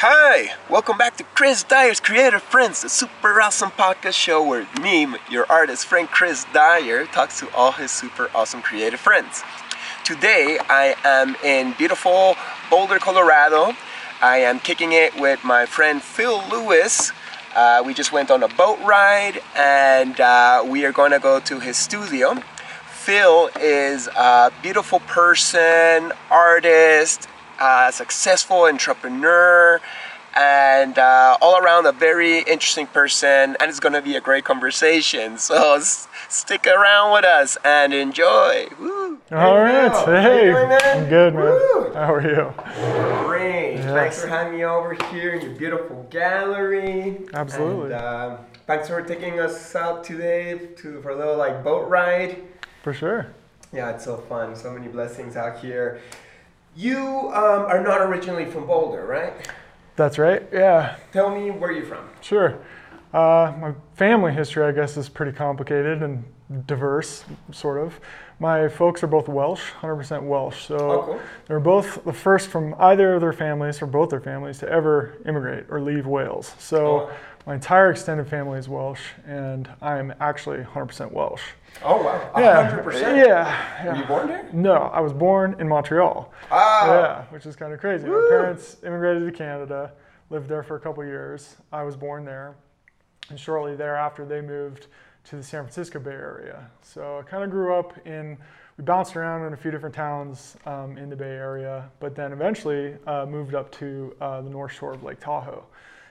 Hi! Welcome back to Chris Dyer's Creative Friends, the super awesome podcast show where me, your artist friend Chris Dyer, talks to all his super awesome creative friends. Today I am in beautiful Boulder, Colorado. I am kicking it with my friend Phil Lewis. We just went on a boat ride and we are going to go to his studio. Phil is a beautiful person, artist, successful entrepreneur, and all around a very interesting person, and it's gonna be a great conversation, so stick around with us and enjoy. Woo. All right, hey, I'm good, man. Woo. How are you? Great, yes. Thanks for having me over here in your beautiful gallery. Absolutely. And, thanks for taking us out today for a little boat ride. For sure. Yeah, it's so fun, so many blessings out here. You are not originally from Boulder, right? That's right, yeah. Tell me where you're from. Sure. My family history, I guess, is pretty complicated and diverse, sort of. My folks are both Welsh, 100% Welsh. So cool. They're both the first from either of their families or both their families to ever immigrate or leave Wales. So my entire extended family is Welsh, and I'm actually 100% Welsh. Oh wow, 100%? Yeah. Were you born there? No, I was born in Montreal. Yeah, which is kind of crazy. Woo. My parents immigrated to Canada, lived there for a couple years. I was born there, and shortly thereafter they moved to the San Francisco Bay Area. So I kind of grew up we bounced around in a few different towns in the Bay Area, but then eventually moved up to the North Shore of Lake Tahoe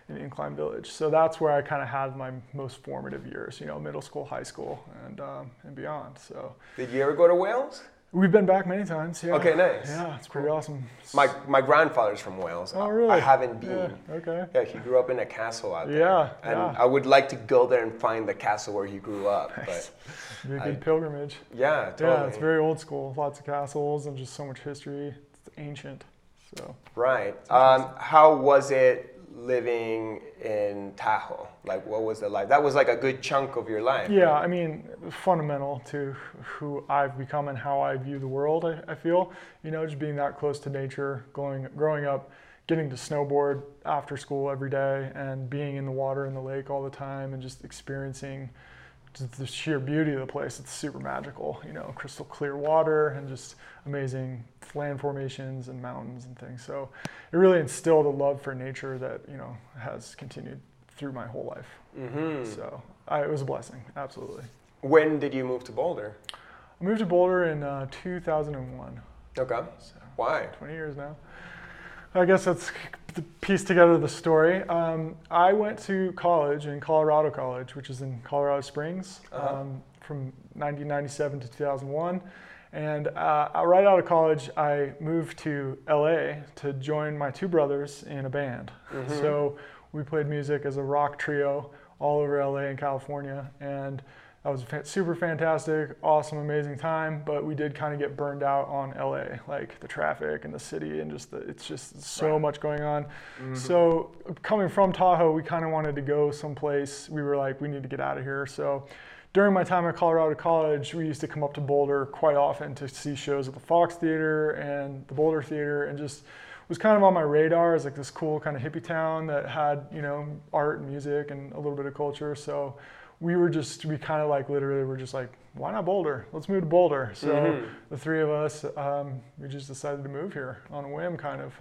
in Incline Village. So that's where I kind of had my most formative years, middle school, high school, and beyond. So did you ever go to Wales? We've been back many times, yeah. Okay, nice. Yeah, it's pretty awesome. My grandfather's from Wales. Oh, really? I haven't been. Yeah, okay. Yeah, he grew up in a castle out there. Yeah, and I would like to go there and find the castle where he grew up. Nice. But it'd be a big pilgrimage. Yeah, totally. Yeah, it's very old school. Lots of castles and just so much history. It's ancient, so. Right. How was it living in Tahoe? What was the life? That was a good chunk of your life. Yeah, right? I mean, fundamental to who I've become and how I view the world, I feel. Just being that close to nature, growing up, getting to snowboard after school every day and being in the water in the lake all the time and just experiencing the sheer beauty of the place. It's super magical, crystal clear water and just amazing land formations and mountains and things. So it really instilled a love for nature that, has continued through my whole life. Mm-hmm. So it was a blessing, absolutely. When did you move to Boulder? I moved to Boulder in 2001. Okay. So why? 20 years now. I guess that's to piece together the story. I went to college in Colorado College, which is in Colorado Springs, from 1997 to 2001. And right out of college, I moved to LA to join my two brothers in a band. Mm-hmm. So we played music as a rock trio all over LA and California. And that was super fantastic, awesome, amazing time, but we did kind of get burned out on LA, the traffic and the city and just it's just so much going on. Mm-hmm. So coming from Tahoe, we kind of wanted to go someplace. We were we need to get out of here. So during my time at Colorado College, we used to come up to Boulder quite often to see shows at the Fox Theater and the Boulder Theater, and just was kind of on my radar as this cool kind of hippie town that had, art and music and a little bit of culture. So we were just why not Boulder? Let's move to Boulder. So mm-hmm. The three of us, we just decided to move here on a whim kind of,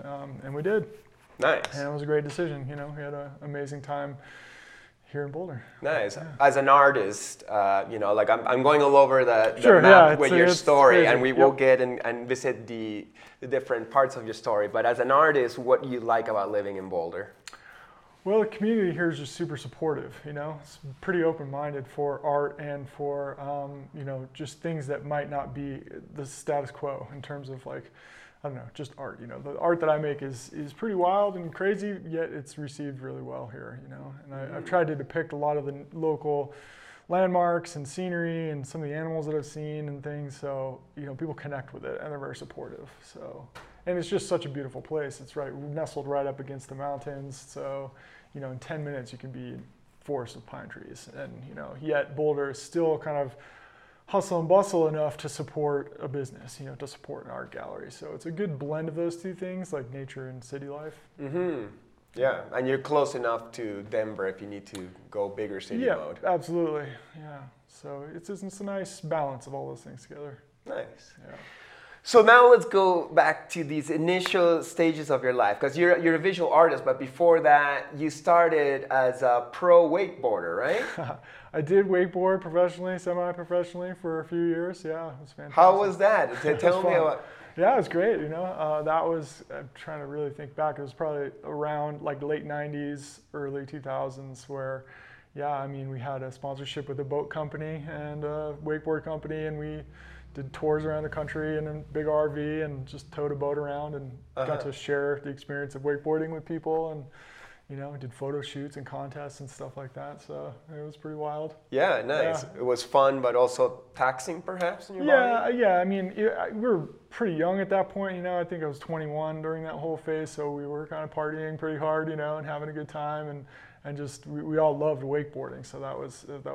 and we did. Nice. And it was a great decision. We had an amazing time here in Boulder. Nice. Yeah. As an artist, I'm going all over the map with your story, and we will get and visit the different parts of your story. But as an artist, what do you like about living in Boulder? Well, the community here is just super supportive, It's pretty open-minded for art and for, just things that might not be the status quo in terms of just art, The art that I make is pretty wild and crazy, yet it's received really well here, And I've tried to depict a lot of the local landmarks and scenery and some of the animals that I've seen and things, so, people connect with it and they're very supportive, so. And it's just such a beautiful place. It's nestled right up against the mountains. So, in 10 minutes you can be in a forest of pine trees. And, yet Boulder is still kind of hustle and bustle enough to support a business, to support an art gallery. So it's a good blend of those two things, nature and city life. Mm-hmm. Yeah, and you're close enough to Denver if you need to go bigger city mode. Yeah, absolutely. Yeah, so it's a nice balance of all those things together. Nice. Yeah. So now let's go back to these initial stages of your life, because you're a visual artist, but before that you started as a pro wakeboarder, right? I did wakeboard professionally, semi-professionally for a few years. Yeah, it was fantastic. How was that? Tell me about. Yeah, it was great. You know, I'm trying to really think back. It was probably around like late '90s, early 2000s, where, yeah, I mean, we had a sponsorship with a boat company and a wakeboard company, and we did tours around the country in a big RV and just towed a boat around and got to share the experience of wakeboarding with people, and you know, did photo shoots and contests and stuff like that. So it was pretty wild. Yeah, nice. Yeah. It was fun, but also taxing perhaps in your body? Yeah, I mean, we were pretty young at that point, you know. I think I was 21 during that whole phase, so we were kind of partying pretty hard, you know, and having a good time, and just we all loved wakeboarding, so that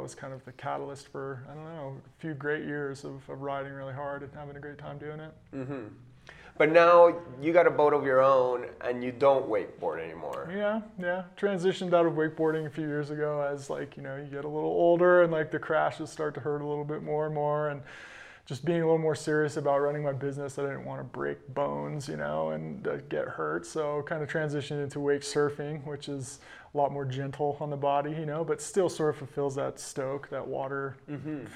was kind of the catalyst for, I don't know, a few great years of riding really hard and having a great time doing it. Mm-hmm. But now you got a boat of your own and you don't wakeboard anymore. Yeah. Transitioned out of wakeboarding a few years ago as, like, you know, you get a little older and like the crashes start to hurt a little bit more and more, and just being a little more serious about running my business. I didn't want to break bones, you know, and get hurt. So kind of transitioned into wake surfing, which is a lot more gentle on the body, you know, but still sort of fulfills that stoke, that water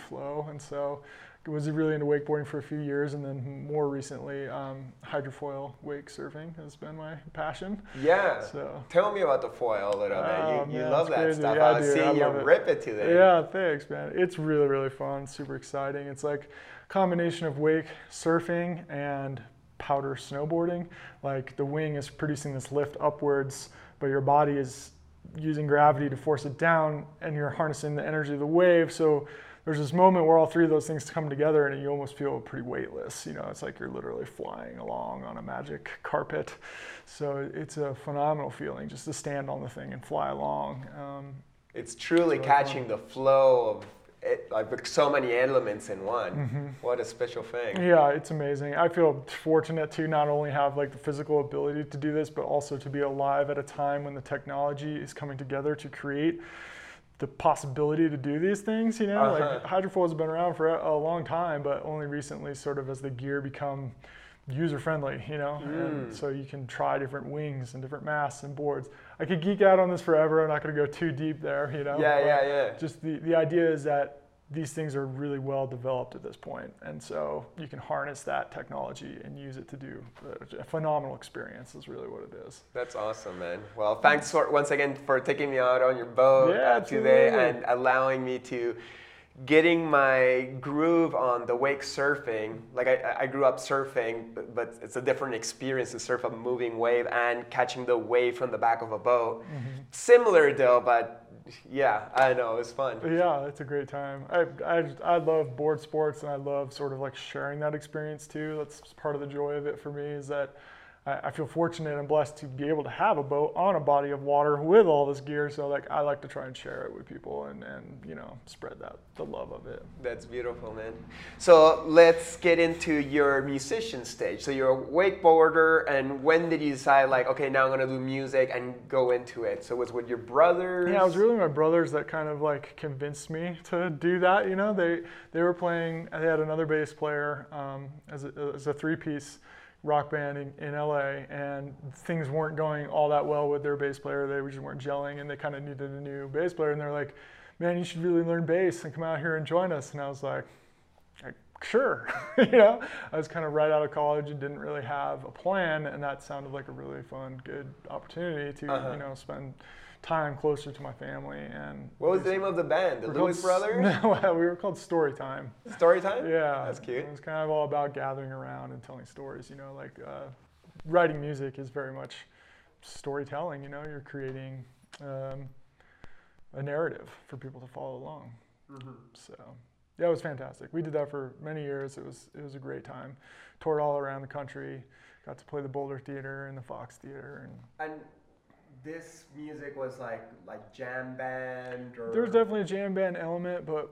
flow. And so I was really into wakeboarding for a few years, and then more recently, hydrofoil wake surfing has been my passion. Yeah. So tell me about the foil a little bit. You love that crazy stuff. Yeah, I see you rip it today. Yeah, thanks, man. It's really, really fun. Super exciting. It's like combination of wake surfing and powder snowboarding. Like the wing is producing this lift upwards, but your body is using gravity to force it down, and you're harnessing the energy of the wave. So there's this moment where all three of those things come together, and you almost feel pretty weightless. You know, it's like you're literally flying along on a magic carpet. So it's a phenomenal feeling just to stand on the thing and fly along. It's truly catching the flow of it, like so many elements in one. Mm-hmm. What a special thing. Yeah, it's amazing. I feel fortunate to not only have like the physical ability to do this, but also to be alive at a time when the technology is coming together to create the possibility to do these things, you know. Like hydrofoil has been around for a long time, but only recently sort of as the gear become user friendly, you know. And so you can try different wings and different masts and boards. I could geek out on this forever. I'm not going to go too deep there, you know. Yeah. Just the idea is that these things are really well developed at this point, and so you can harness that technology and use it to do a phenomenal experience is really what it is. That's awesome, man. Well, thanks once again for taking me out on your boat today and allowing me to getting my groove on the wake surfing. Like I grew up surfing, but it's a different experience to surf a moving wave and catching the wave from the back of a boat. Mm-hmm. Similar though, but yeah, I know, it's fun. Yeah, it's a great time. I love board sports, and I love sort of like sharing that experience too. That's part of the joy of it for me, is that I feel fortunate and blessed to be able to have a boat on a body of water with all this gear. So like I like to try and share it with people and you know, spread the love of it. That's beautiful, man. So let's get into your musician stage. So you're a wakeboarder, and when did you decide like, okay, now I'm gonna do music and go into it? So was it with your brothers? Yeah, it was really my brothers that kind of like convinced me to do that. You know, they were playing, they had another bass player as a three-piece rock band in LA, and things weren't going all that well with their bass player. They just weren't gelling, and they kind of needed a new bass player, and they're like, man, you should really learn bass and come out here and join us. And I was like sure. You know, I was kind of right out of college and didn't really have a plan, and that sounded like a really fun, good opportunity to you know, spend time closer to my family. And what was the name of the band? The Lewis Brothers? No, we were called Storytime. Storytime? Yeah. That's cute. It was kind of all about gathering around and telling stories, you know, like writing music is very much storytelling, you know. You're creating a narrative for people to follow along. Mm-hmm. So yeah, it was fantastic. We did that for many years. It was a great time. Toured all around the country, got to play the Boulder Theater and the Fox Theater. And this music was like jam band? Or... There's definitely a jam band element, but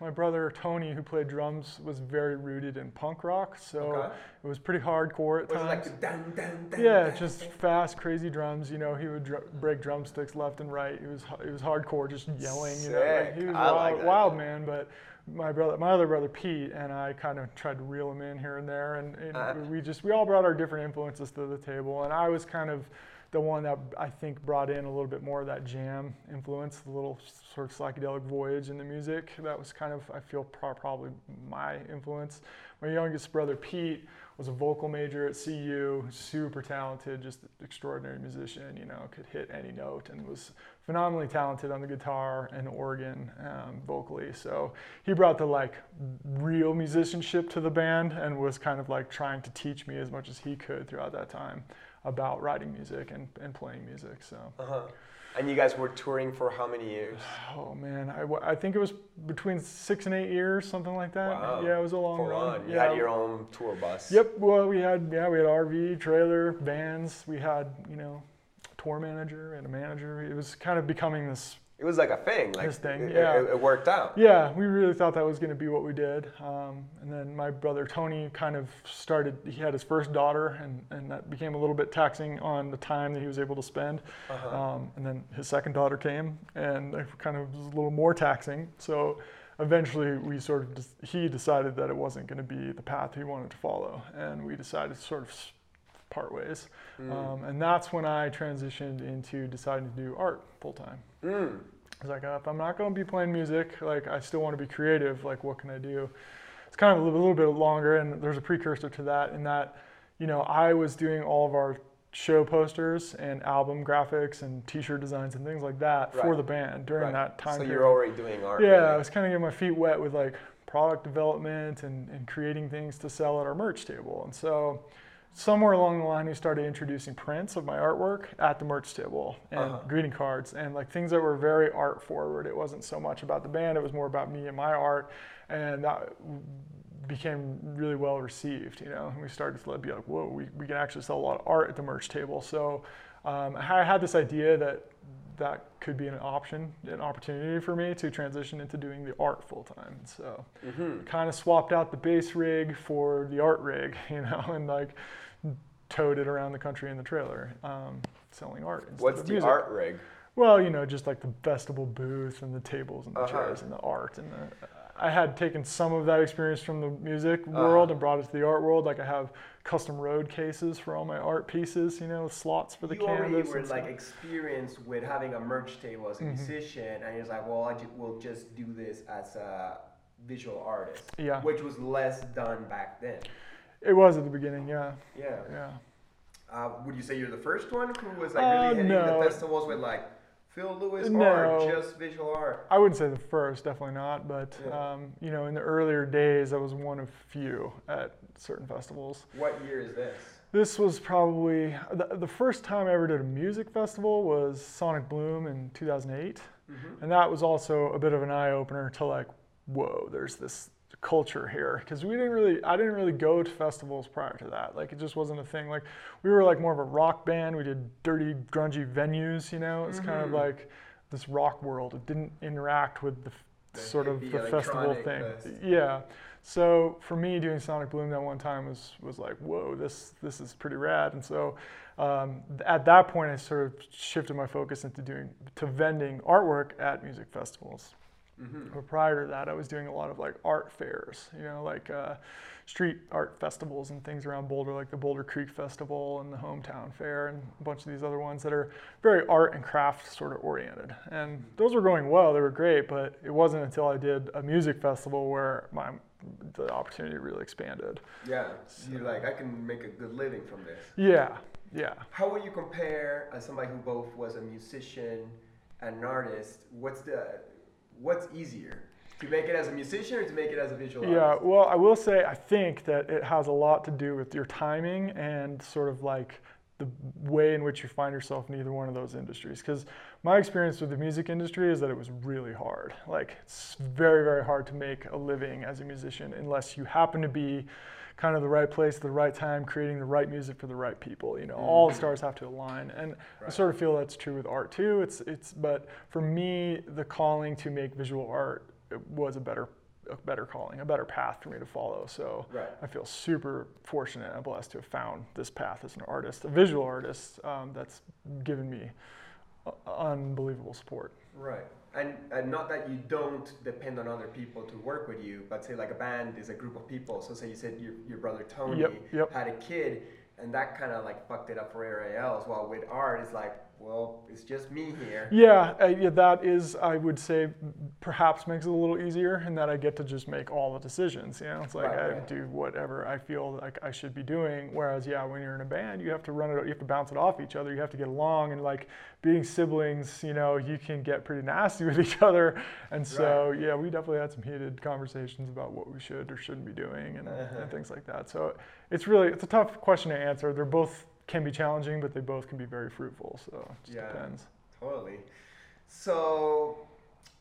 my brother Tony, who played drums, was very rooted in punk rock, so it was pretty hardcore at times. It like dun, dun, dun, dun, just fast, crazy drums. You know, he would break drumsticks left and right. It was hardcore, just yelling. Sick. You know, like, he was wild man, but. My other brother Pete and I kind of tried to reel him in here and there, and we all brought our different influences to the table, and I was kind of the one that I think brought in a little bit more of that jam influence, the little sort of psychedelic voyage in the music. That was kind of, I feel, probably my influence. My youngest brother Pete was a vocal major at CU, super talented, just extraordinary musician, you know, could hit any note, and was phenomenally talented on the guitar and organ vocally. So he brought the like real musicianship to the band and was kind of like trying to teach me as much as he could throughout that time about writing music and playing music. So. Uh-huh. And you guys were touring for how many years? Oh man, I think it was between 6 and 8 years, something like that. Wow. Yeah, it was a long run. You had your own tour bus. Yep. Well, we had RV, trailer, vans. We had, you know, tour manager and a manager. It was kind of becoming this. It was like a thing. Like this thing. It worked out. Yeah, we really thought that was going to be what we did. And then my brother Tony kind of started. He had his first daughter, and that became a little bit taxing on the time that he was able to spend. Uh-huh. And then his second daughter came, and it kind of was a little more taxing. So eventually, he decided that it wasn't going to be the path he wanted to follow, and we decided to sort of part ways. Mm. And that's when I transitioned into deciding to do art full time. Mm. I was like, if I'm not going to be playing music, like I still want to be creative, like what can I do? It's kind of a little bit longer, and there's a precursor to that in that, you know, I was doing all of our show posters and album graphics and t-shirt designs and things like that for the band during that time period. So you're already doing art. Yeah, really. I was kind of getting my feet wet with like product development and creating things to sell at our merch table. And so somewhere along the line, we started introducing prints of my artwork at the merch table and greeting cards and like things that were very art forward. It wasn't so much about the band. It was more about me and my art. And that became really well received, you know, and we started to be like, whoa, we can actually sell a lot of art at the merch table. So I had this idea that could be an option, an opportunity for me to transition into doing the art full time. So kind of swapped out the bass rig for the art rig, you know, and like towed it around the country in the trailer, selling art instead of music. What's the art rig? Well, you know, just like the festival booth and the tables and the chairs and the art and the... I had taken some of that experience from the music world and brought it to the art world. Like I have custom road cases for all my art pieces, you know, with slots for the canvas. You already were like experienced with having a merch table as a musician, and you're like, well, we'll just do this as a visual artist, which was less done back then. It was at the beginning, yeah. Would you say you're the first one who was like really hitting the festivals with like Phil Lewis art, just visual art? I wouldn't say the first, definitely not, but you know, in the earlier days, I was one of few at certain festivals. What year is this? This was probably, the first time I ever did a music festival was Sonic Bloom in 2008, and that was also a bit of an eye-opener to like, whoa, there's this culture here, because I didn't really go to festivals prior to that. Like it just wasn't a thing. Like we were like more of a rock band. We did dirty, grungy venues, you know. It's kind of like this rock world. It didn't interact with the sort of the festival thing. Yeah. So for me, doing Sonic Bloom that one time was like, whoa, this is pretty rad. And so at that point, I sort of shifted my focus into vending artwork at music festivals. But prior to that, I was doing a lot of like art fairs, you know, like street art festivals and things around Boulder, like the Boulder Creek Festival and the Hometown Fair and a bunch of these other ones that are very art and craft sort of oriented. And those were going well, they were great, but it wasn't until I did a music festival where the opportunity really expanded. Yeah, so you're like, I can make a good living from this. Yeah. How would you compare, as somebody who both was a musician and an artist, what's easier, to make it as a musician or to make it as a visual artist? Yeah, well, I will say I think that it has a lot to do with your timing and sort of like the way in which you find yourself in either one of those industries. Because my experience with the music industry is that it was really hard. Like it's very, very hard to make a living as a musician unless you happen to be kind of the right place at the right time, creating the right music for the right people. You know, all the stars have to align, and I sort of feel that's true with art too. But for me, the calling to make visual art was a better calling, a better path for me to follow. So I feel super fortunate and blessed to have found this path as an artist, a visual artist, that's given me unbelievable support. Right. And not that you don't depend on other people to work with you, but say like a band is a group of people. So say you said your brother Tony had a kid, and that kind of like fucked it up for everybody else. While with art, it's like, well, it's just me here. Yeah, that is, I would say, perhaps makes it a little easier in that I get to just make all the decisions. You know, it's like I do whatever I feel like I should be doing. Whereas, yeah, when you're in a band, you have to run it, you have to bounce it off each other, you have to get along, and like being siblings, you know, you can get pretty nasty with each other. And so, yeah, we definitely had some heated conversations about what we should or shouldn't be doing and things like that. So it's a tough question to answer. They're both can be challenging, but they both can be very fruitful, so it just depends. Totally. So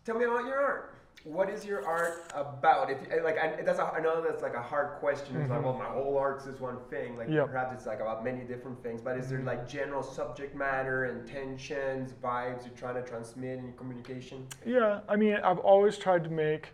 tell me about your art. What is your art about? I know that's like a hard question. It's like, well, my whole art's this one thing. Like perhaps it's like about many different things, but is there like general subject matter, intentions, vibes you're trying to transmit in your communication? Yeah, I mean, I've always tried to make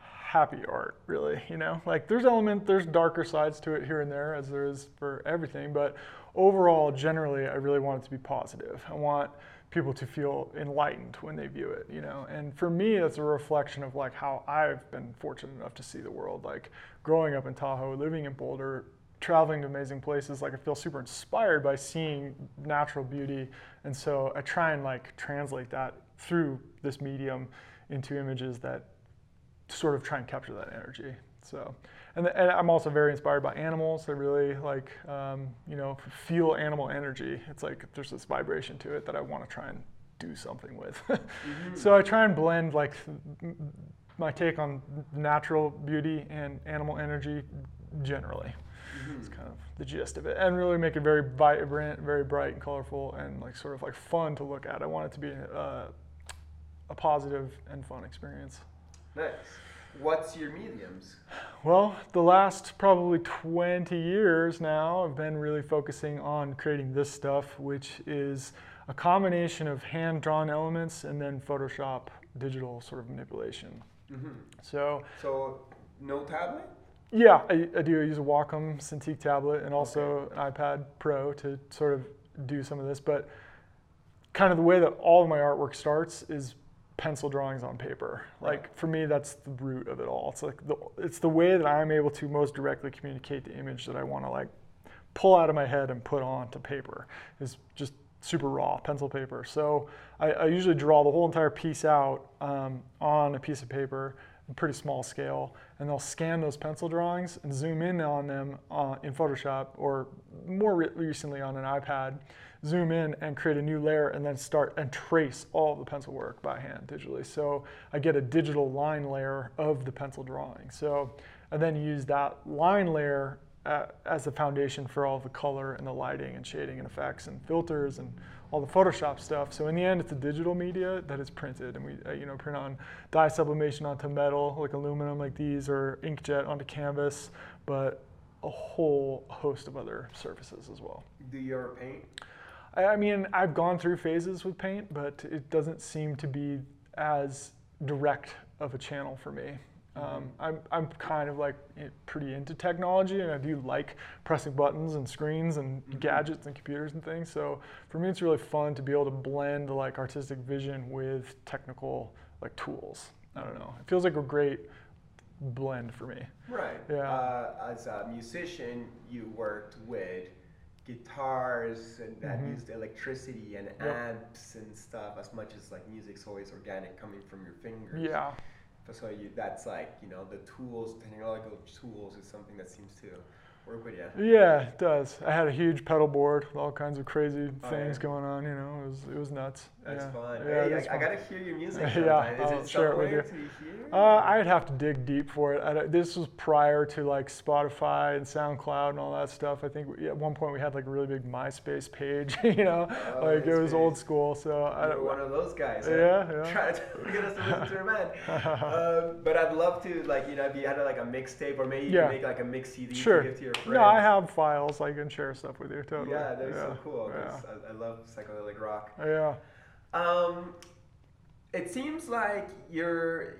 happy art, really, you know? Like there's darker sides to it here and there, as there is for everything, but overall, generally, I really want it to be positive. I want people to feel enlightened when they view it, you know? And for me, that's a reflection of like how I've been fortunate enough to see the world. Like growing up in Tahoe, living in Boulder, traveling to amazing places, like I feel super inspired by seeing natural beauty. And so I try and like translate that through this medium into images that sort of try and capture that energy. So, and I'm also very inspired by animals. I really like, you know, feel animal energy. It's like there's this vibration to it that I want to try and do something with. So I try and blend like my take on natural beauty and animal energy generally. It's kind of the gist of it, and really make it very vibrant, very bright and colorful, and like sort of like fun to look at. I want it to be a positive and fun experience. Nice. What's your mediums? Well, the last probably 20 years now, I've been really focusing on creating this stuff, which is a combination of hand-drawn elements and then Photoshop digital sort of manipulation. So no tablet? Yeah, I do. I use a Wacom Cintiq tablet and also an iPad Pro to sort of do some of this. But kind of the way that all of my artwork starts is pencil drawings on paper. Like for me, that's the root of it all. It's like it's the way that I'm able to most directly communicate the image that I want to like pull out of my head and put onto paper. Is just super raw pencil paper. So I usually draw the whole entire piece out on a piece of paper, in pretty small scale, and they'll scan those pencil drawings and zoom in on them in Photoshop, or more recently on an iPad, zoom in and create a new layer, and then start and trace all the pencil work by hand digitally. So I get a digital line layer of the pencil drawing. So I then use that line layer as the foundation for all the color and the lighting and shading and effects and filters and all the Photoshop stuff. So in the end, it's a digital media that is printed, and we print on dye sublimation onto metal, like aluminum like these, or inkjet onto canvas, but a whole host of other surfaces as well. Do you ever paint? I mean, I've gone through phases with paint, but it doesn't seem to be as direct of a channel for me. I'm kind of like pretty into technology, and I do like pressing buttons and screens and gadgets and computers and things. So for me, it's really fun to be able to blend like artistic vision with technical like tools. I don't know. It feels like a great blend for me. Right. Yeah. As a musician, you worked with guitars and that used electricity and amps and stuff, as much as like music's always organic coming from your fingers. Yeah. So that's like, you know, the tools, technological tools is something that seems to work with you. Yeah, it does. I had a huge pedal board with all kinds of crazy things going on, you know. It was nuts. That's fun. Yeah, hey, I gotta hear your music sometime. Yeah, I'll share it with you. I'd have to dig deep for it. This was prior to like Spotify and SoundCloud and all that stuff. I think at one point we had like a really big MySpace page, you know, like MySpace. It was old school. So you're one of those guys. Yeah. Trying to get us to listen to your band. But I'd love to, like, you know, if you had like a mixtape, or maybe you can make like a mix CD to give to your friends. No, I have files. I can share stuff with you totally. Yeah, that'd be so cool. Yeah. I love psychedelic rock. Yeah. It seems like you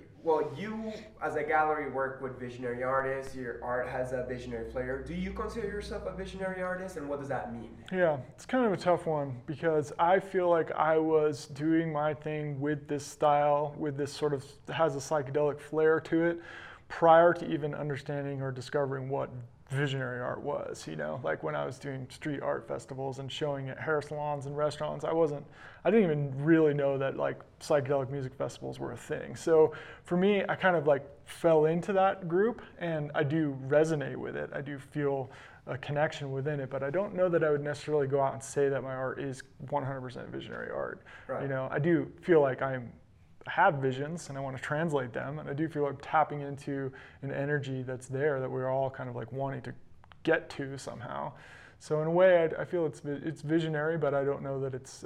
as a gallery work with visionary artists, your art has a visionary flair. Do you consider yourself a visionary artist, and what does that mean? Yeah, it's kind of a tough one, because I feel like I was doing my thing with this style, with this sort of, has a psychedelic flair to it, prior to even understanding or discovering what visionary art was, you know, like when I was doing street art festivals and showing at hair salons and restaurants, I didn't even really know that like psychedelic music festivals were a thing. So for me, I kind of like fell into that group, and I do resonate with it. I do feel a connection within it, but I don't know that I would necessarily go out and say that my art is 100% visionary art. Right. You know, I do feel like I have visions and I want to translate them, and I do feel like tapping into an energy that's there that we're all kind of like wanting to get to somehow. So in a way, I feel it's visionary, but I don't know that it's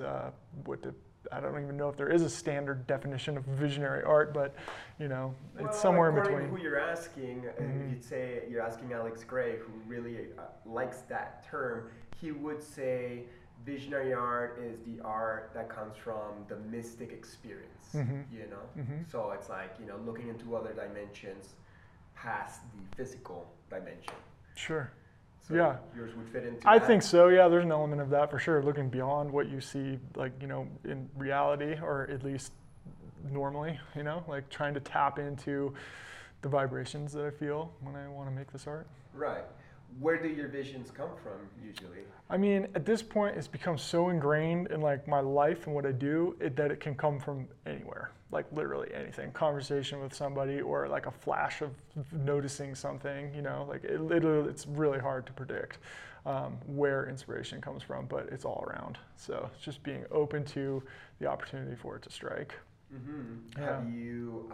I don't even know if there is a standard definition of visionary art, but you know, it's somewhere in between. Who you're asking, you'd say you're asking Alex Gray, who really likes that term. He would say visionary art is the art that comes from the mystic experience, you know? So it's like, you know, looking into other dimensions past the physical dimension. Sure. So yours would fit into that. I think so, yeah, there's an element of that for sure, looking beyond what you see, like, you know, in reality, or at least normally, you know, like trying to tap into the vibrations that I feel when I want to make this art. Right. Where do your visions come from usually? I mean, at this point, it's become so ingrained in like my life and what I do that it can come from anywhere, like literally anything. Conversation with somebody, or like a flash of noticing something, you know, like it's really hard to predict where inspiration comes from, but it's all around. So it's just being open to the opportunity for it to strike. Mm-hmm. Yeah. Have you...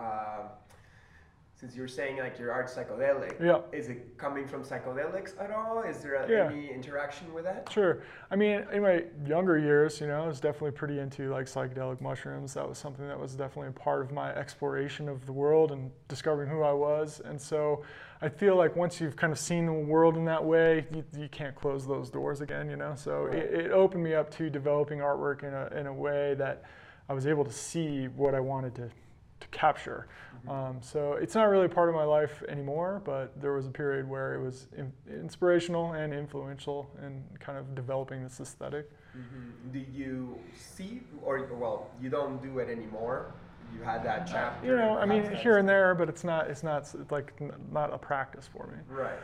since you're saying like your art's psychedelic, is it coming from psychedelics at all? Is there any interaction with that? Sure. I mean, in my younger years, you know, I was definitely pretty into like psychedelic mushrooms. That was something that was definitely a part of my exploration of the world and discovering who I was. And so I feel like once you've kind of seen the world in that way, you can't close those doors again, you know? So it opened me up to developing artwork in a way that I was able to see what I wanted to capture. So it's not really part of my life anymore, but there was a period where it was inspirational and influential in kind of developing this aesthetic. Do you see, you don't do it anymore? You had that chapter? You know, I mean, here and there, but it's not a practice for me. Right.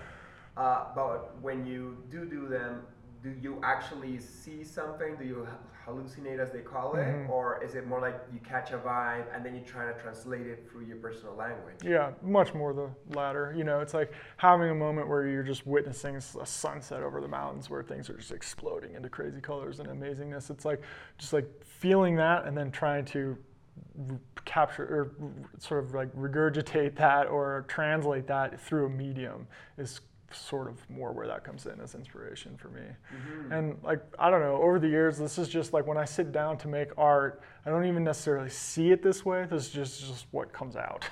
But when you do them, do you actually see something? Do you hallucinate, as they call it? Or is it more like you catch a vibe and then you try to translate it through your personal language? Yeah, much more the latter. You know, it's like having a moment where you're just witnessing a sunset over the mountains where things are just exploding into crazy colors and amazingness. It's like just like feeling that and then trying to capture or sort of like regurgitate that or translate that through a medium is sort of more where that comes in as inspiration for me. And like, I don't know, over the years, this is just like when I sit down to make art, I don't even necessarily see it this way. This is just what comes out,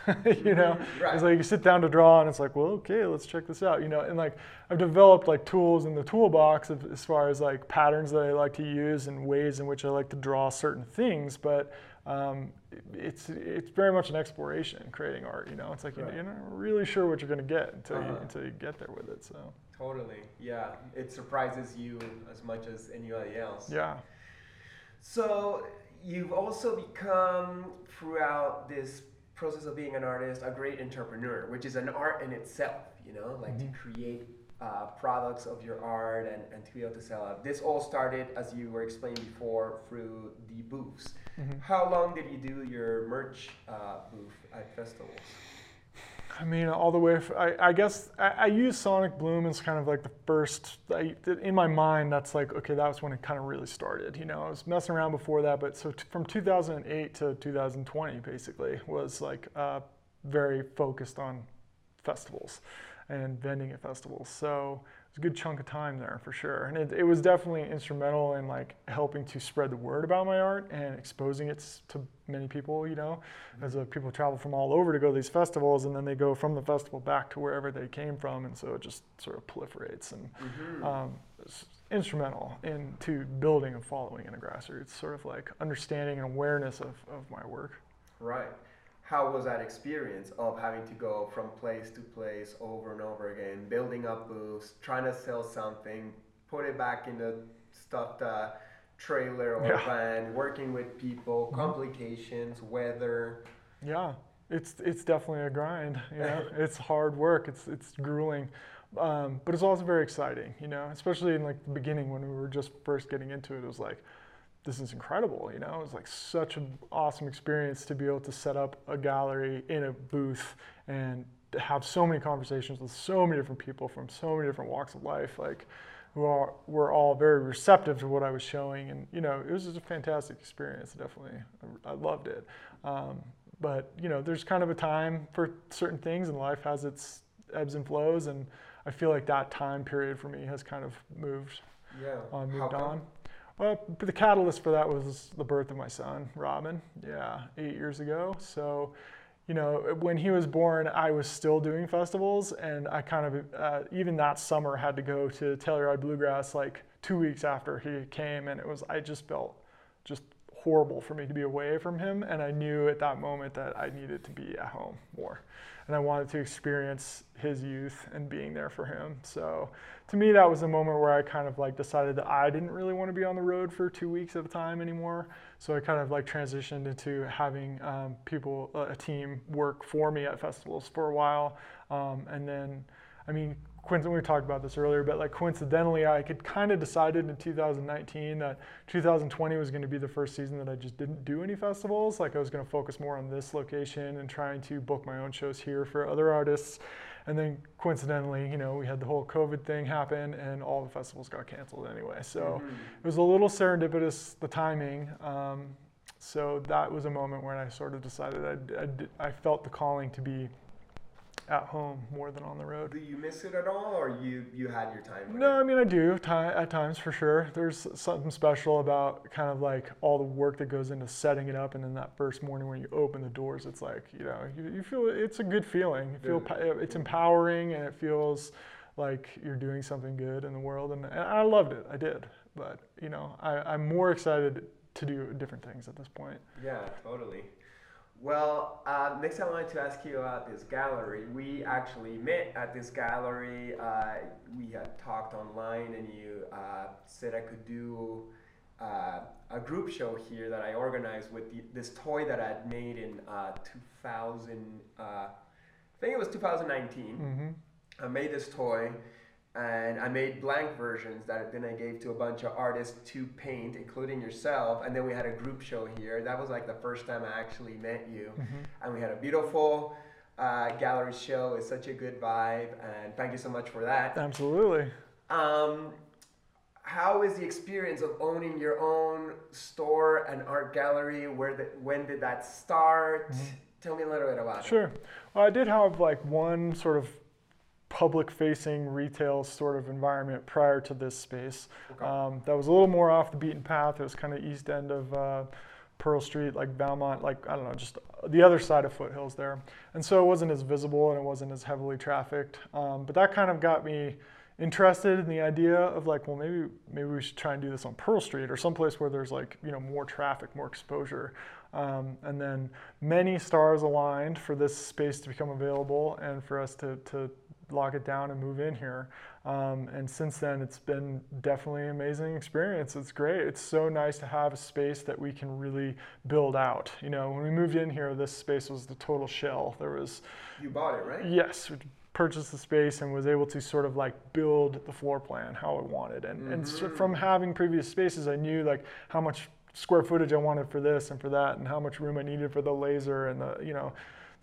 you know? Right. It's like you sit down to draw and it's like, well, okay, let's check this out, you know? And like, I've developed like tools in the toolbox as far as like patterns that I like to use and ways in which I like to draw certain things, but it's very much an exploration, creating art, you know? It's like, you're not really sure what you're going to get until you get there with it, so. Totally, yeah. It surprises you as much as anybody else. Yeah. So you've also become, throughout this process of being an artist, a great entrepreneur, which is an art in itself, you know? Like to create products of your art and to be able to sell it. This all started, as you were explaining before, through the booths. How long did you do your merch booth at festivals? I mean, all the way, I guess I use Sonic Bloom as kind of like the first, in my mind, that's like, okay, that was when it kind of really started. You know, I was messing around before that, but so from 2008 to 2020, basically, was like very focused on festivals and vending at festivals. So it was a good chunk of time there for sure. And it was definitely instrumental in like helping to spread the word about my art and exposing it to many people, you know, as people travel from all over to go to these festivals, and then they go from the festival back to wherever they came from. And so it just sort of proliferates, and it's instrumental into building a following in a grassroots, sort of like understanding and awareness of my work. Right. How was that experience of having to go from place to place over and over again, building up booths, trying to sell something, put it back in the stuffed trailer or van, working with people, complications, weather? Yeah, it's definitely a grind. You know, it's hard work. It's grueling, but it's also very exciting. You know, especially in like the beginning when we were just first getting into it, it was like, this is incredible, you know? It was like such an awesome experience to be able to set up a gallery in a booth and have so many conversations with so many different people from so many different walks of life, like who were all very receptive to what I was showing. And, you know, it was just a fantastic experience, definitely. I loved it. But, you know, there's kind of a time for certain things, and life has its ebbs and flows. And I feel like that time period for me has kind of moved, moved on. Well, the catalyst for that was the birth of my son, Robin, 8 years ago. So, you know, when he was born, I was still doing festivals, and I kind of, even that summer, had to go to Telluride Bluegrass like 2 weeks after he came, and I just felt just horrible for me to be away from him, and I knew at that moment that I needed to be at home more. And I wanted to experience his youth and being there for him. So to me, that was a moment where I kind of like decided that I didn't really want to be on the road for 2 weeks at a time anymore. So I kind of like transitioned into having people, a team work for me at festivals for a while. And then, I mean, we talked about this earlier, but like coincidentally, I could kind of decided in 2019 that 2020 was going to be the first season that I just didn't do any festivals. Like I was going to focus more on this location and trying to book my own shows here for other artists. And then coincidentally, you know, we had the whole COVID thing happen, and all the festivals got canceled anyway. So it was a little serendipitous, the timing. So that was a moment when I sort of decided I felt the calling to be at home more than on the road. Do you miss it at all, or you had your time? No, I mean, I do at times for sure. There's something special about kind of like all the work that goes into setting it up, and then that first morning when you open the doors, it's like, you know, you feel, it's a good feeling. It's empowering, and it feels like you're doing something good in the world, and I loved it. I did, but you know, I'm more excited to do different things at this point. Yeah, totally. Well, next I wanted to ask you about this gallery. We actually met at this gallery. We had talked online, and you said I could do a group show here that I organized with this toy that I had made in 2019. Mm-hmm. I made this toy, and I made blank versions that then I gave to a bunch of artists to paint, including yourself. And then we had a group show here. That was like the first time I actually met you. Mm-hmm. And we had a beautiful gallery show. It's such a good vibe. And thank you so much for that. Absolutely. How is the experience of owning your own store and art gallery? When did that start? Mm-hmm. Tell me a little bit about it. Sure. Well, I did have like one sort of public-facing retail sort of environment prior to this space. Okay. That was a little more off the beaten path. It was kind of east end of Pearl Street, like Valmont, like, I don't know, just the other side of Foothills there. And so it wasn't as visible, and it wasn't as heavily trafficked. But that kind of got me interested in the idea of like, well, maybe we should try and do this on Pearl Street or someplace where there's like, you know, more traffic, more exposure. And then many stars aligned for this space to become available and for us to lock it down and move in here. And since then, it's been definitely an amazing experience. It's great. It's so nice to have a space that we can really build out. You know, when we moved in here, this space was the total shell. There was... You bought it, right? Yes. We purchased the space and was able to sort of like build the floor plan how I wanted. And, and so from having previous spaces, I knew like how much square footage I wanted for this and for that, and how much room I needed for the laser and the, you know,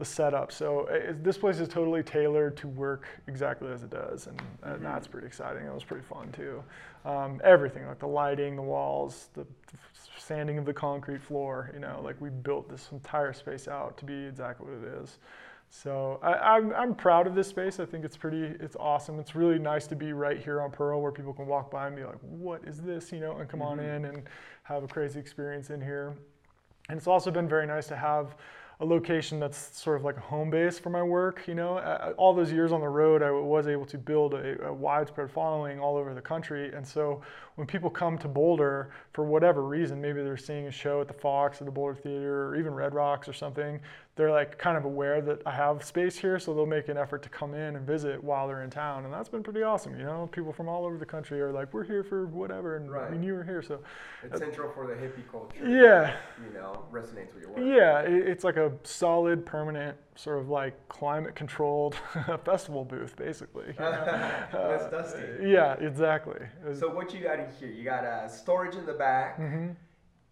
the setup. So this place is totally tailored to work exactly as it does, and that's pretty exciting. It was pretty fun too. Everything, like the lighting, the walls, the sanding of the concrete floor, you know, like we built this entire space out to be exactly what it is. So I'm proud of this space. I think it's awesome. It's really nice to be right here on Pearl, where people can walk by and be like, what is this, you know, and come on in and have a crazy experience in here. And it's also been very nice to have a location that's sort of like a home base for my work. You know, all those years on the road, I was able to build a widespread following all over the country. And so when people come to Boulder for whatever reason, maybe they're seeing a show at the Fox or the Boulder Theater or even Red Rocks or something, they're like kind of aware that I have space here, so they'll make an effort to come in and visit while they're in town, and that's been pretty awesome. You know, people from all over the country are like, we're here for whatever, and right. I mean, you were here, so it's central for the hippie culture. Yeah, that, you know, resonates with your work. Yeah, it's like a solid, permanent, sort of like climate-controlled festival booth, basically. You know? That's dusty. Yeah, exactly. So what you got in here? You got storage in the back. Mm-hmm.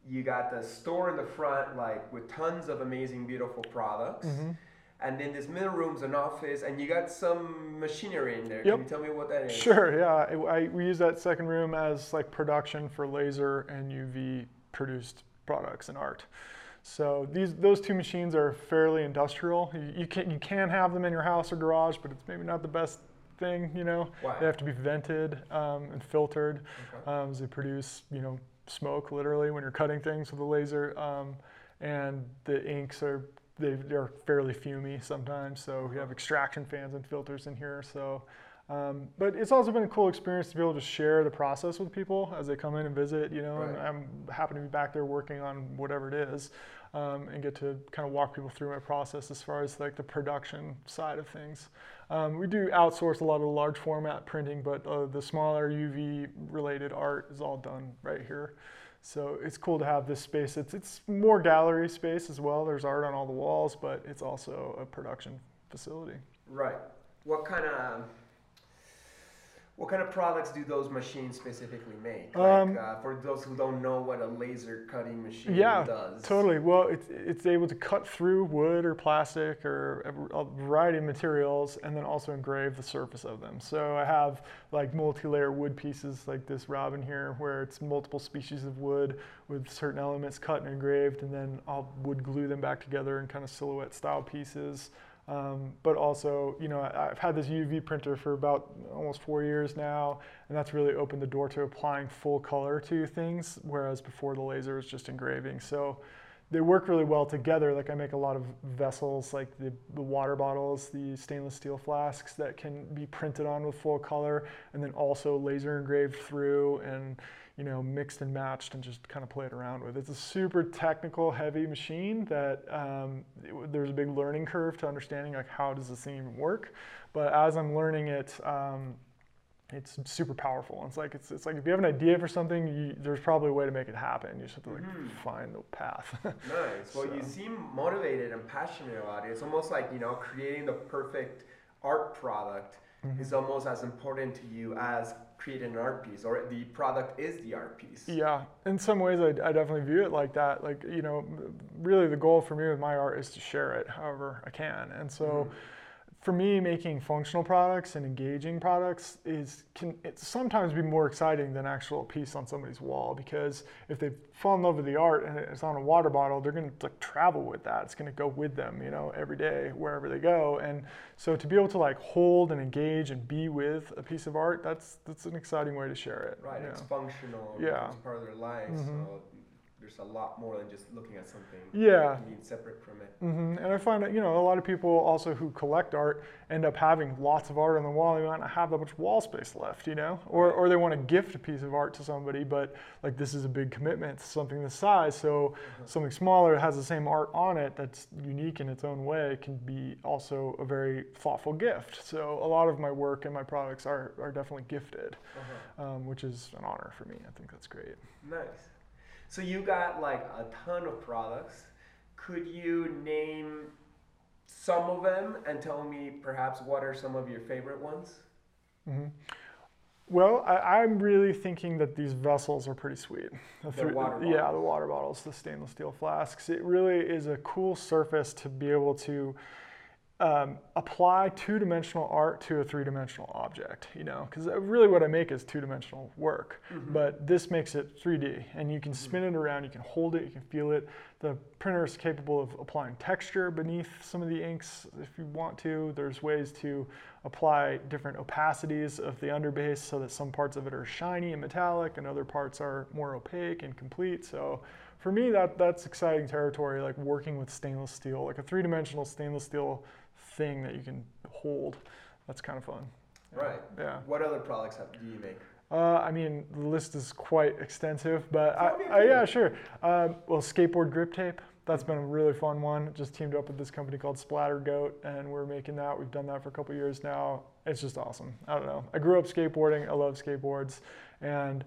You got the store in the front, like with tons of amazing, beautiful products. Mm-hmm. And then this middle room's an office, and you got some machinery in there. Yep. Can you tell me what that is? Sure, yeah. We use that second room as like production for laser and UV produced products and art. So those two machines are fairly industrial. You can have them in your house or garage, but it's maybe not the best thing, you know. Wow. They have to be vented and filtered. Okay. They produce, you know, smoke literally when you're cutting things with a laser, and the inks they're fairly fumy sometimes, so we have extraction fans and filters in here. So but it's also been a cool experience to be able to share the process with people as they come in and visit, you know. Right. And I'm happy to be back there working on whatever it is, and get to kind of walk people through my process as far as like the production side of things. We do outsource a lot of the large format printing, but the smaller UV related art is all done right here. So it's cool to have this space. It's more gallery space as well. There's art on all the walls, but it's also a production facility. Right. What kind of products do those machines specifically make? For those who don't know what a laser cutting machine does. Yeah, totally. Well, it's able to cut through wood or plastic or a variety of materials, and then also engrave the surface of them. So I have like multi-layer wood pieces like this Robin here, where it's multiple species of wood with certain elements cut and engraved, and then I'll wood glue them back together in kind of silhouette style pieces. But also, you know, I've had this UV printer for about almost 4 years now, and that's really opened the door to applying full color to things, whereas before the laser was just engraving. So they work really well together. Like I make a lot of vessels, like the water bottles, the stainless steel flasks that can be printed on with full color, and then also laser engraved through and, you know, mixed and matched and just kind of played around with. It's a super technical, heavy machine that there's a big learning curve to understanding like how does this thing even work. But as I'm learning it, it's super powerful. It's like if you have an idea for something, there's probably a way to make it happen. You just have to like find the path. Nice. Well, so. You seem motivated and passionate about it. It's almost like, you know, creating the perfect art product is almost as important to you as create an art piece, or the product is the art piece. Yeah, in some ways I definitely view it like that. Like, you know, really the goal for me with my art is to share it however I can. And so for me, making functional products and engaging products can sometimes be more exciting than actual piece on somebody's wall, because if they fall in love with the art and it's on a water bottle, they're going to like travel with that. It's going to go with them, you know, every day wherever they go. And so to be able to like hold and engage and be with a piece of art, that's an exciting way to share it. Right, it's functional. Yeah, it's part of their life. So there's a lot more than just looking at something. Yeah, separate from it. And I find that, you know, a lot of people also who collect art end up having lots of art on the wall. They might not have that much wall space left, you know, or they want to gift a piece of art to somebody, but like this is a big commitment to something this size. So something smaller that has the same art on it that's unique in its own way can be also a very thoughtful gift. So a lot of my work and my products are definitely gifted, which is an honor for me. I think that's great. Nice. So you got like a ton of products. Could you name some of them and tell me perhaps what are some of your favorite ones? Well, I'm really thinking that these vessels are pretty sweet. The water bottles, the stainless steel flasks. It really is a cool surface to be able to apply two-dimensional art to a three-dimensional object, you know, because really what I make is two-dimensional work, but this makes it 3D, and you can spin it around, you can hold it, you can feel it. The printer is capable of applying texture beneath some of the inks if you want to. There's ways to apply different opacities of the underbase so that some parts of it are shiny and metallic and other parts are more opaque and complete. So for me, that's exciting territory, like working with stainless steel, like a three-dimensional stainless steel thing that you can hold. That's kind of fun. Right. Yeah. What other products do you make? I mean, the list is quite extensive, but well, skateboard grip tape. That's been a really fun one. Just teamed up with this company called Splatter Goat, and we're making that. We've done that for a couple years now. It's just awesome. I don't know. I grew up skateboarding. I love skateboards, and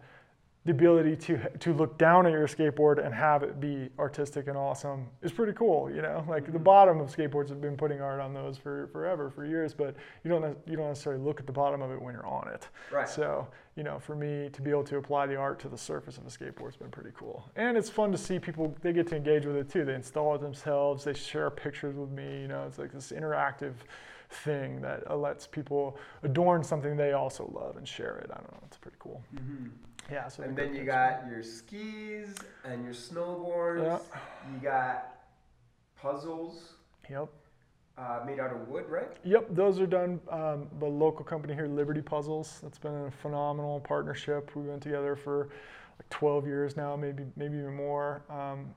the ability to look down at your skateboard and have it be artistic and awesome is pretty cool, you know? Like the bottom of skateboards have been putting art on those for forever, for years, but you don't necessarily look at the bottom of it when you're on it. Right. So, you know, for me to be able to apply the art to the surface of a skateboard's been pretty cool. And it's fun to see people, they get to engage with it too. They install it themselves, they share pictures with me, you know, it's like this interactive thing that lets people adorn something they also love and share it. I don't know, it's pretty cool. Mm-hmm. Yeah, so and then you got your skis and your snowboards. Yeah. You got puzzles. Yep. Made out of wood, right? Yep, those are done by a local company here, Liberty Puzzles. That's been a phenomenal partnership. We've been together for like 12 years now, maybe even more.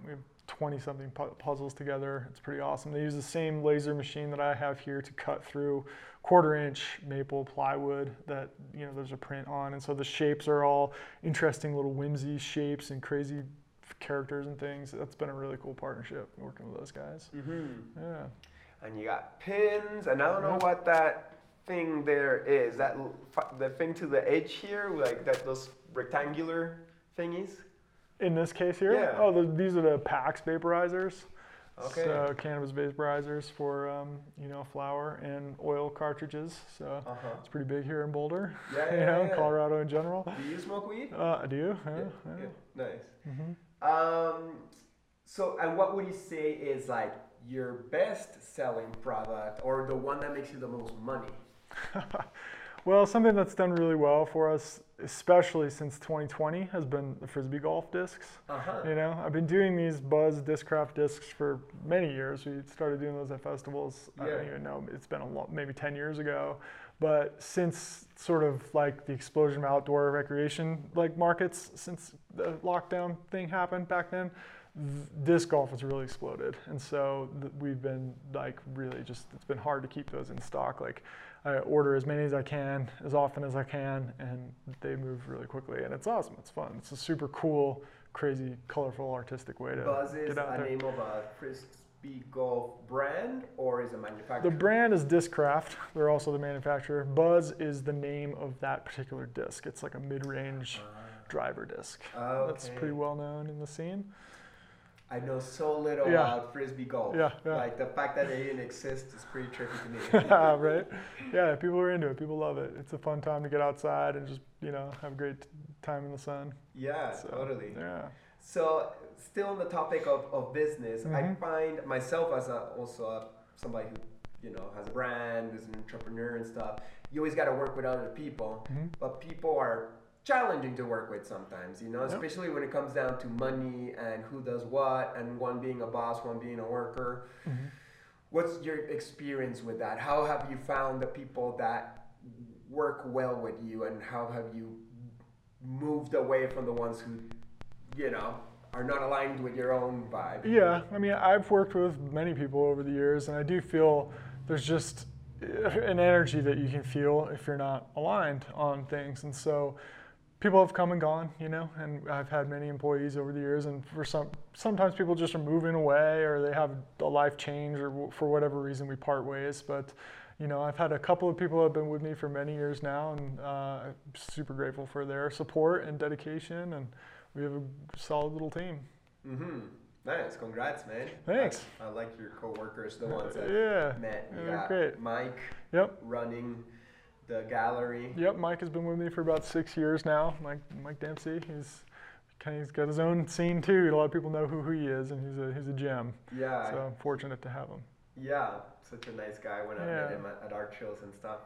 We have 20-something puzzles together. It's pretty awesome. They use the same laser machine that I have here to cut through quarter-inch maple plywood that, you know, there's a print on. And so the shapes are all interesting little whimsy shapes and crazy characters and things. That's been a really cool partnership working with those guys. Mm-hmm. Yeah. And you got pins, and I don't know what that thing there is. That the thing to the edge here, like that, those rectangular thingies. In this case here? Yeah. Oh, these are the PAX vaporizers. Okay. So cannabis vaporizers for, you know, flower and oil cartridges. So it's pretty big here in Boulder. Yeah, yeah, Colorado in general. Do you smoke weed? I do. Yeah. Yeah. Nice. Mm-hmm. So, and what would you say is like your best-selling product or the one that makes you the most money? Well, something that's done really well for us, especially since 2020, has been the Frisbee golf discs. You know, I've been doing these Buzz Discraft discs for many years. We started doing those at festivals. Yeah. I don't even know, it's been a long, maybe 10 years ago. But since sort of like the explosion of outdoor recreation like markets, since the lockdown thing happened back then, disc golf has really exploded. And so we've been like really just, it's been hard to keep those in stock. Like, I order as many as I can, as often as I can, and they move really quickly. And it's awesome. It's fun. It's a super cool, crazy, colorful, artistic way to Buzz get out there. Buzz is the name of a Frisbee golf brand, or is it manufacturer? The brand is Discraft. They're also the manufacturer. Buzz is the name of that particular disc. It's like a mid-range driver disc. Okay. That's pretty well known in the scene. I know so little about Frisbee golf. Yeah, yeah. Like the fact that it didn't exist is pretty tricky to me. Right? Yeah, people are into it. People love it. It's a fun time to get outside and just, you know, have a great time in the sun. Yeah, so, totally. Yeah. So still on the topic of business, I find myself as somebody who, you know, has a brand, is an entrepreneur and stuff. You always got to work with other people, but people are challenging to work with sometimes, you know, especially when it comes down to money and who does what, and one being a boss, one being a worker. What's your experience with that? How have you found the people that work well with you, and how have you moved away from the ones who, you know, are not aligned with your own vibe? Yeah, I mean, I've worked with many people over the years, and I do feel there's just an energy that you can feel if you're not aligned on things. And so people have come and gone, you know, and I've had many employees over the years, and for sometimes people just are moving away, or they have a life change, or for whatever reason we part ways. But, you know, I've had a couple of people who have been with me for many years now, and I'm super grateful for their support and dedication, and we have a solid little team. Nice, congrats, man. Thanks. I like your coworkers, the ones that met. You got great. Mike running the gallery. Yep, Mike has been with me for about 6 years now. Mike Dempsey, he's got his own scene too. A lot of people know who he is, and he's a gem. Yeah. So I'm fortunate to have him. Yeah, such a nice guy. When I met him at art shows and stuff.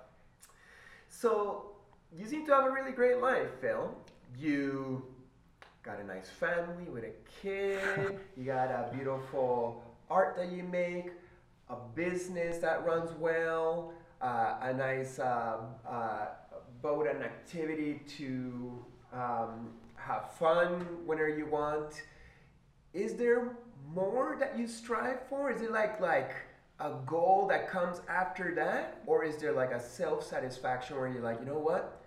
So you seem to have a really great life, Phil. You got a nice family with a kid. You got a beautiful art that you make, a business that runs well, a nice boat and activity to have fun whenever you want. Is there more that you strive for? Is it like a goal that comes after that? Or is there like a self-satisfaction where you're like, you know what?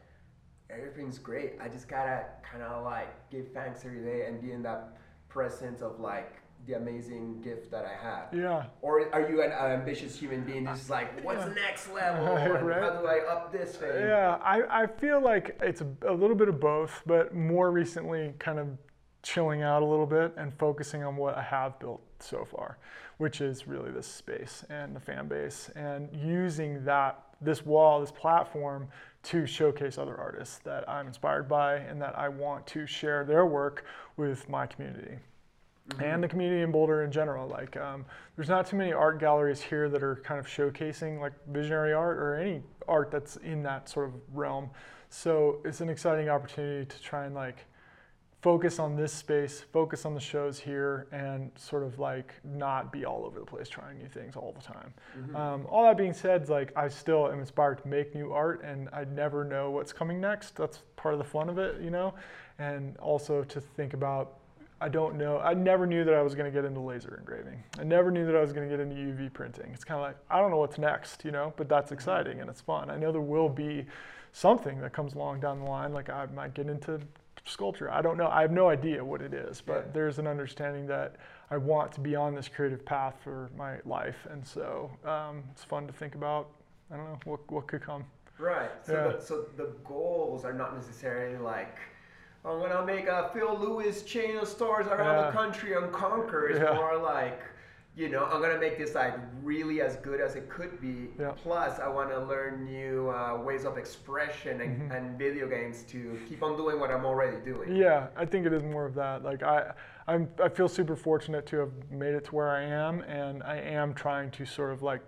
Everything's great. I just gotta kind of like give thanks every day and be in that presence of like the amazing gift that I have. Yeah. Or are you an ambitious human being who's like, what's the next level? Right. How do I up this thing? Yeah, I feel like it's a little bit of both, but more recently kind of chilling out a little bit and focusing on what I have built so far, which is really this space and the fan base, and using this platform to showcase other artists that I'm inspired by and that I want to share their work with my community. Mm-hmm. And the community in Boulder in general. Like, there's not too many art galleries here that are kind of showcasing like visionary art or any art that's in that sort of realm. So it's an exciting opportunity to try and like focus on this space, focus on the shows here, and sort of like not be all over the place trying new things all the time. Mm-hmm. All that being said, like I still am inspired to make new art, and I never know what's coming next. That's part of the fun of it, you know. And also to think about, I don't know. I never knew that I was going to get into laser engraving. I never knew that I was going to get into UV printing. It's kind of like, I don't know what's next, you know, but that's exciting and it's fun. I know there will be something that comes along down the line. Like I might get into sculpture. I don't know. I have no idea what it is, but there's an understanding that I want to be on this creative path for my life. And so it's fun to think about, I don't know, what could come. Right. So, so the goals are not necessarily like, I'm going to make a Phil Lewis chain of stores around the country and conquer. It's more like, you know, I'm going to make this like really as good as it could be. Yeah. Plus, I want to learn new ways of expression and video games to keep on doing what I'm already doing. Yeah, I think it is more of that. Like I feel super fortunate to have made it to where I am, and I am trying to sort of like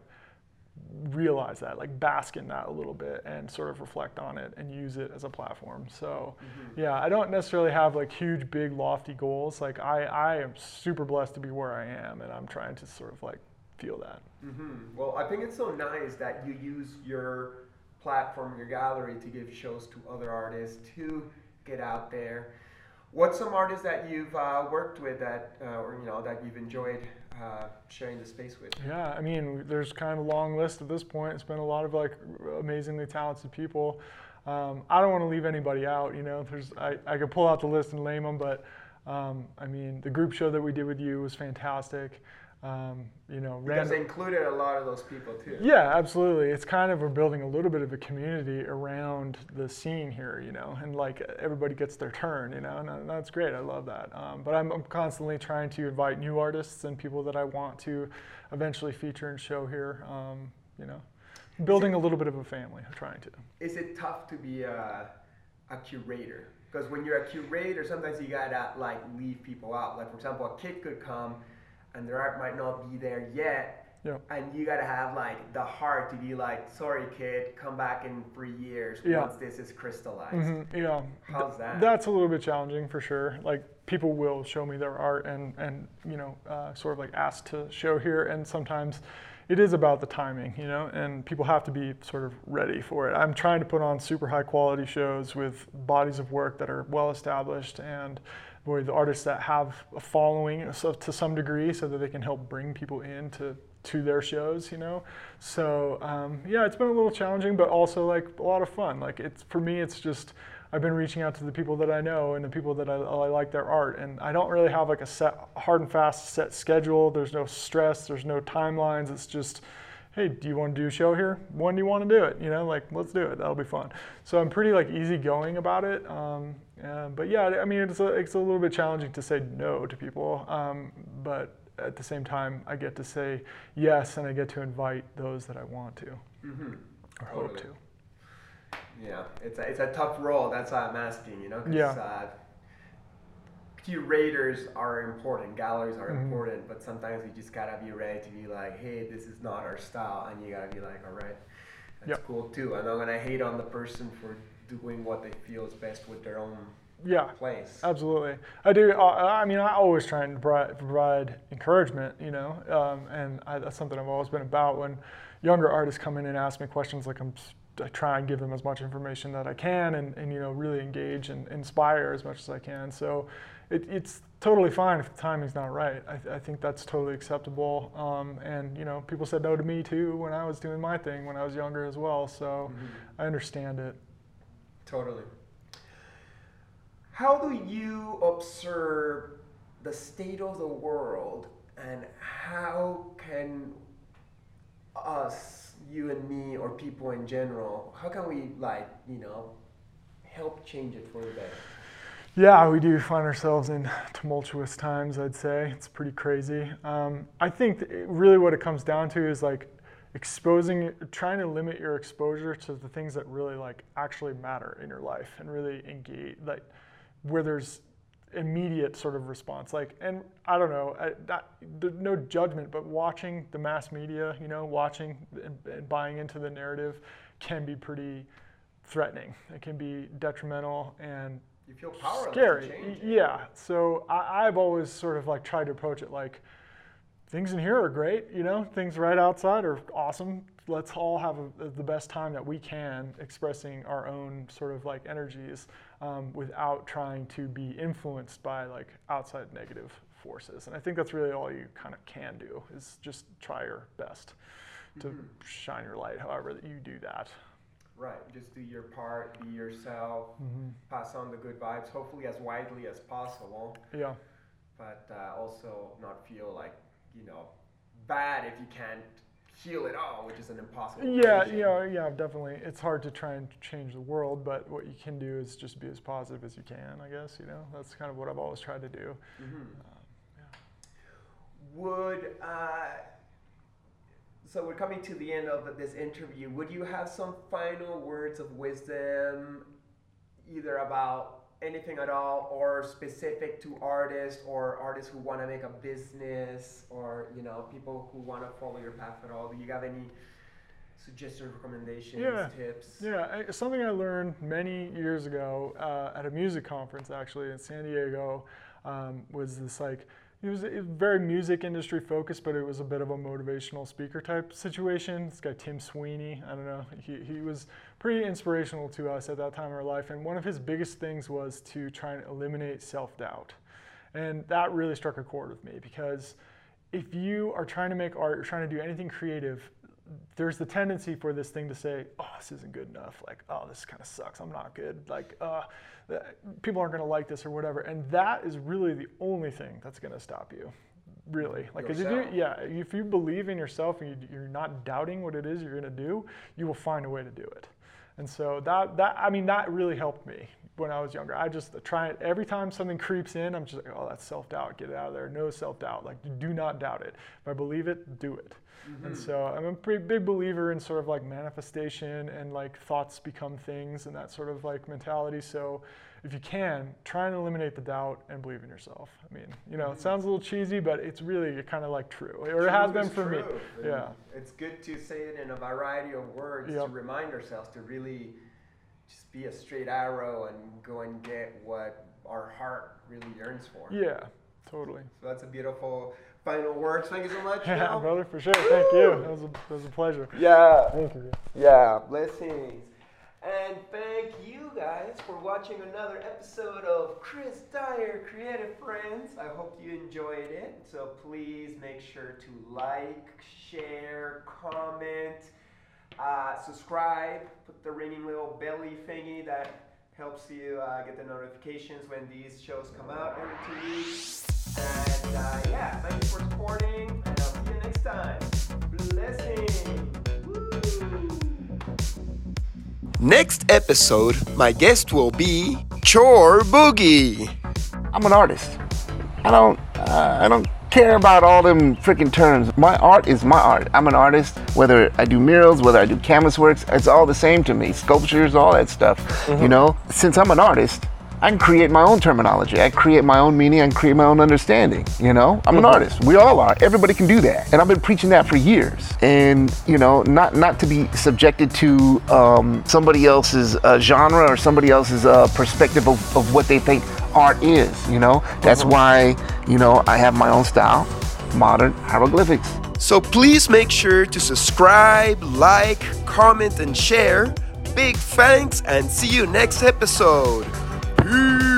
realize that, like bask in that a little bit and sort of reflect on it and use it as a platform. So I don't necessarily have like huge, big, lofty goals. Like I am super blessed to be where I am, and I'm trying to sort of like feel that. Mm-hmm. Well, I think it's so nice that you use your platform, your gallery, to give shows to other artists, to get out there. What's some artists that you've worked with that, or you know, that you've enjoyed sharing the space with? Yeah, I mean, there's kind of a long list at this point. It's been a lot of like amazingly talented people. I don't want to leave anybody out, you know. I could pull out the list and name them, but I mean, the group show that we did with you was fantastic. You know, because they included a lot of those people too. Yeah, absolutely. It's kind of, we're building a little bit of a community around the scene here, you know, and like everybody gets their turn, you know, and that's great. I love that. But I'm constantly trying to invite new artists and people that I want to eventually feature and show here, you know, building a little bit of a family. I'm trying to. Is it tough to be a curator? Because when you're a curator, sometimes you gotta like leave people out. Like for example, a kid could come and their art might not be there yet, and you gotta have like the heart to be like, sorry kid, come back in 3 years once this is crystallized. Mm-hmm. Yeah, how's that? That's a little bit challenging for sure. Like people will show me their art and you know, sort of like asked to show here, and sometimes it is about the timing, you know, and people have to be sort of ready for it. I'm trying to put on super high quality shows with bodies of work that are well established and with artists that have a following to some degree so that they can help bring people in to their shows, you know? So yeah, it's been a little challenging, but also like a lot of fun. Like it's, for me, it's just, I've been reaching out to the people that I know and the people that I like their art. And I don't really have like a set, hard and fast set schedule. There's no stress, there's no timelines. It's just, hey, do you want to do a show here? When do you want to do it? You know, like, let's do it. That'll be fun. So I'm pretty like easygoing about it. But yeah, I mean, it's a little bit challenging to say no to people. But at the same time, I get to say yes, and I get to invite those that I want to or hope to. you know, it's a tough role. That's why I'm asking, you know, because curators are important, galleries are important, but sometimes you just gotta be ready to be like, hey, this is not our style, and you gotta be like, all right, that's cool too. And I'm gonna hate on the person for doing what they feel is best with their own place. Absolutely. I do. I mean, I always try and provide encouragement, you know, and that's something I've always been about. When younger artists come in and ask me questions, like I try and give them as much information that I can, and you know, really engage and inspire as much as I can. So it's totally fine if the timing's not right. I think that's totally acceptable. And you know, people said no to me too when I was doing my thing when I was younger as well. So I understand it. Totally. How do you observe the state of the world, and how can us, you and me, or people in general, how can we, like, you know, help change it for the better? Yeah, we do find ourselves in tumultuous times, I'd say. It's pretty crazy. I think really what it comes down to is like trying to limit your exposure to the things that really like actually matter in your life and really engage, like where there's immediate sort of response. Like, and I don't know, no judgment, but watching the mass media, you know, watching and buying into the narrative can be pretty threatening. It can be detrimental and you feel powerless. Scary. Yeah. So I've always sort of like tried to approach it like, things in here are great, you know, things right outside are awesome. Let's all have the best time that we can expressing our own sort of like energies without trying to be influenced by like outside negative forces. And I think that's really all you kind of can do is just try your best to shine your light however that you do that. Right, just do your part, be yourself, pass on the good vibes, hopefully as widely as possible. Yeah. But also not feel like, you know, bad if you can't heal it all, which is an impossible thing. Yeah, definitely. It's hard to try and change the world, but what you can do is just be as positive as you can, I guess, you know? That's kind of what I've always tried to do. So we're coming to the end of this interview. Would you have some final words of wisdom, either about anything at all, or specific to artists, or artists who want to make a business, or you know, people who want to follow your path at all? Do you have any suggestions, recommendations, tips? Yeah, something I learned many years ago at a music conference actually in San Diego was this like, it was very music industry focused, but it was a bit of a motivational speaker type situation. This guy, Tim Sweeney, I don't know, he was pretty inspirational to us at that time in our life. And one of his biggest things was to try and eliminate self-doubt. And that really struck a chord with me, because if you are trying to make art, you're trying to do anything creative, there's the tendency for this thing to say, oh, this isn't good enough. Like, oh, this kind of sucks. I'm not good. Like, people aren't going to like this or whatever. And that is really the only thing that's going to stop you, really. Like, if you believe in yourself and you're not doubting what it is you're going to do, you will find a way to do it. And so that really helped me when I was younger. I just try it. Every time something creeps in, I'm just like, oh, that's self-doubt. Get it out of there. No self-doubt. Like, do not doubt it. If I believe it, do it. And so I'm a pretty big believer in sort of like manifestation and like thoughts become things and that sort of like mentality. So if you can, try and eliminate the doubt and believe in yourself. I mean, you know, it sounds a little cheesy, but it's really kind of like true. Or it has been for me. Yeah. It's good to say it in a variety of words to remind ourselves to really just be a straight arrow and go and get what our heart really yearns for. Yeah, totally. So that's a beautiful final words. Thank you so much. Yeah, brother, for sure. Woo! Thank you. That was a pleasure. Yeah. Thank you. Yeah, blessings. And thank you guys for watching another episode of Chris Dyer Creative Friends. I hope you enjoyed it. So please make sure to like, share, comment, subscribe, put the ringing little belly thingy that helps you get the notifications when these shows come out every 2 weeks. And thanks for supporting, and I'll see you next time. Blessings! Next episode, my guest will be Chore Boogie. I'm an artist. I don't care about all them freaking terms. My art is my art. I'm an artist. Whether I do murals, whether I do canvas works, it's all the same to me. Sculptures, all that stuff, you know? Since I'm an artist, I can create my own terminology. I create my own meaning. I can create my own understanding, you know? I'm an artist. We all are. Everybody can do that. And I've been preaching that for years. And, you know, not to be subjected to somebody else's genre or somebody else's perspective of what they think art is, you know? That's why, you know, I have my own style, modern hieroglyphics. So please make sure to subscribe, like, comment, and share. Big thanks, and see you next episode. Peace.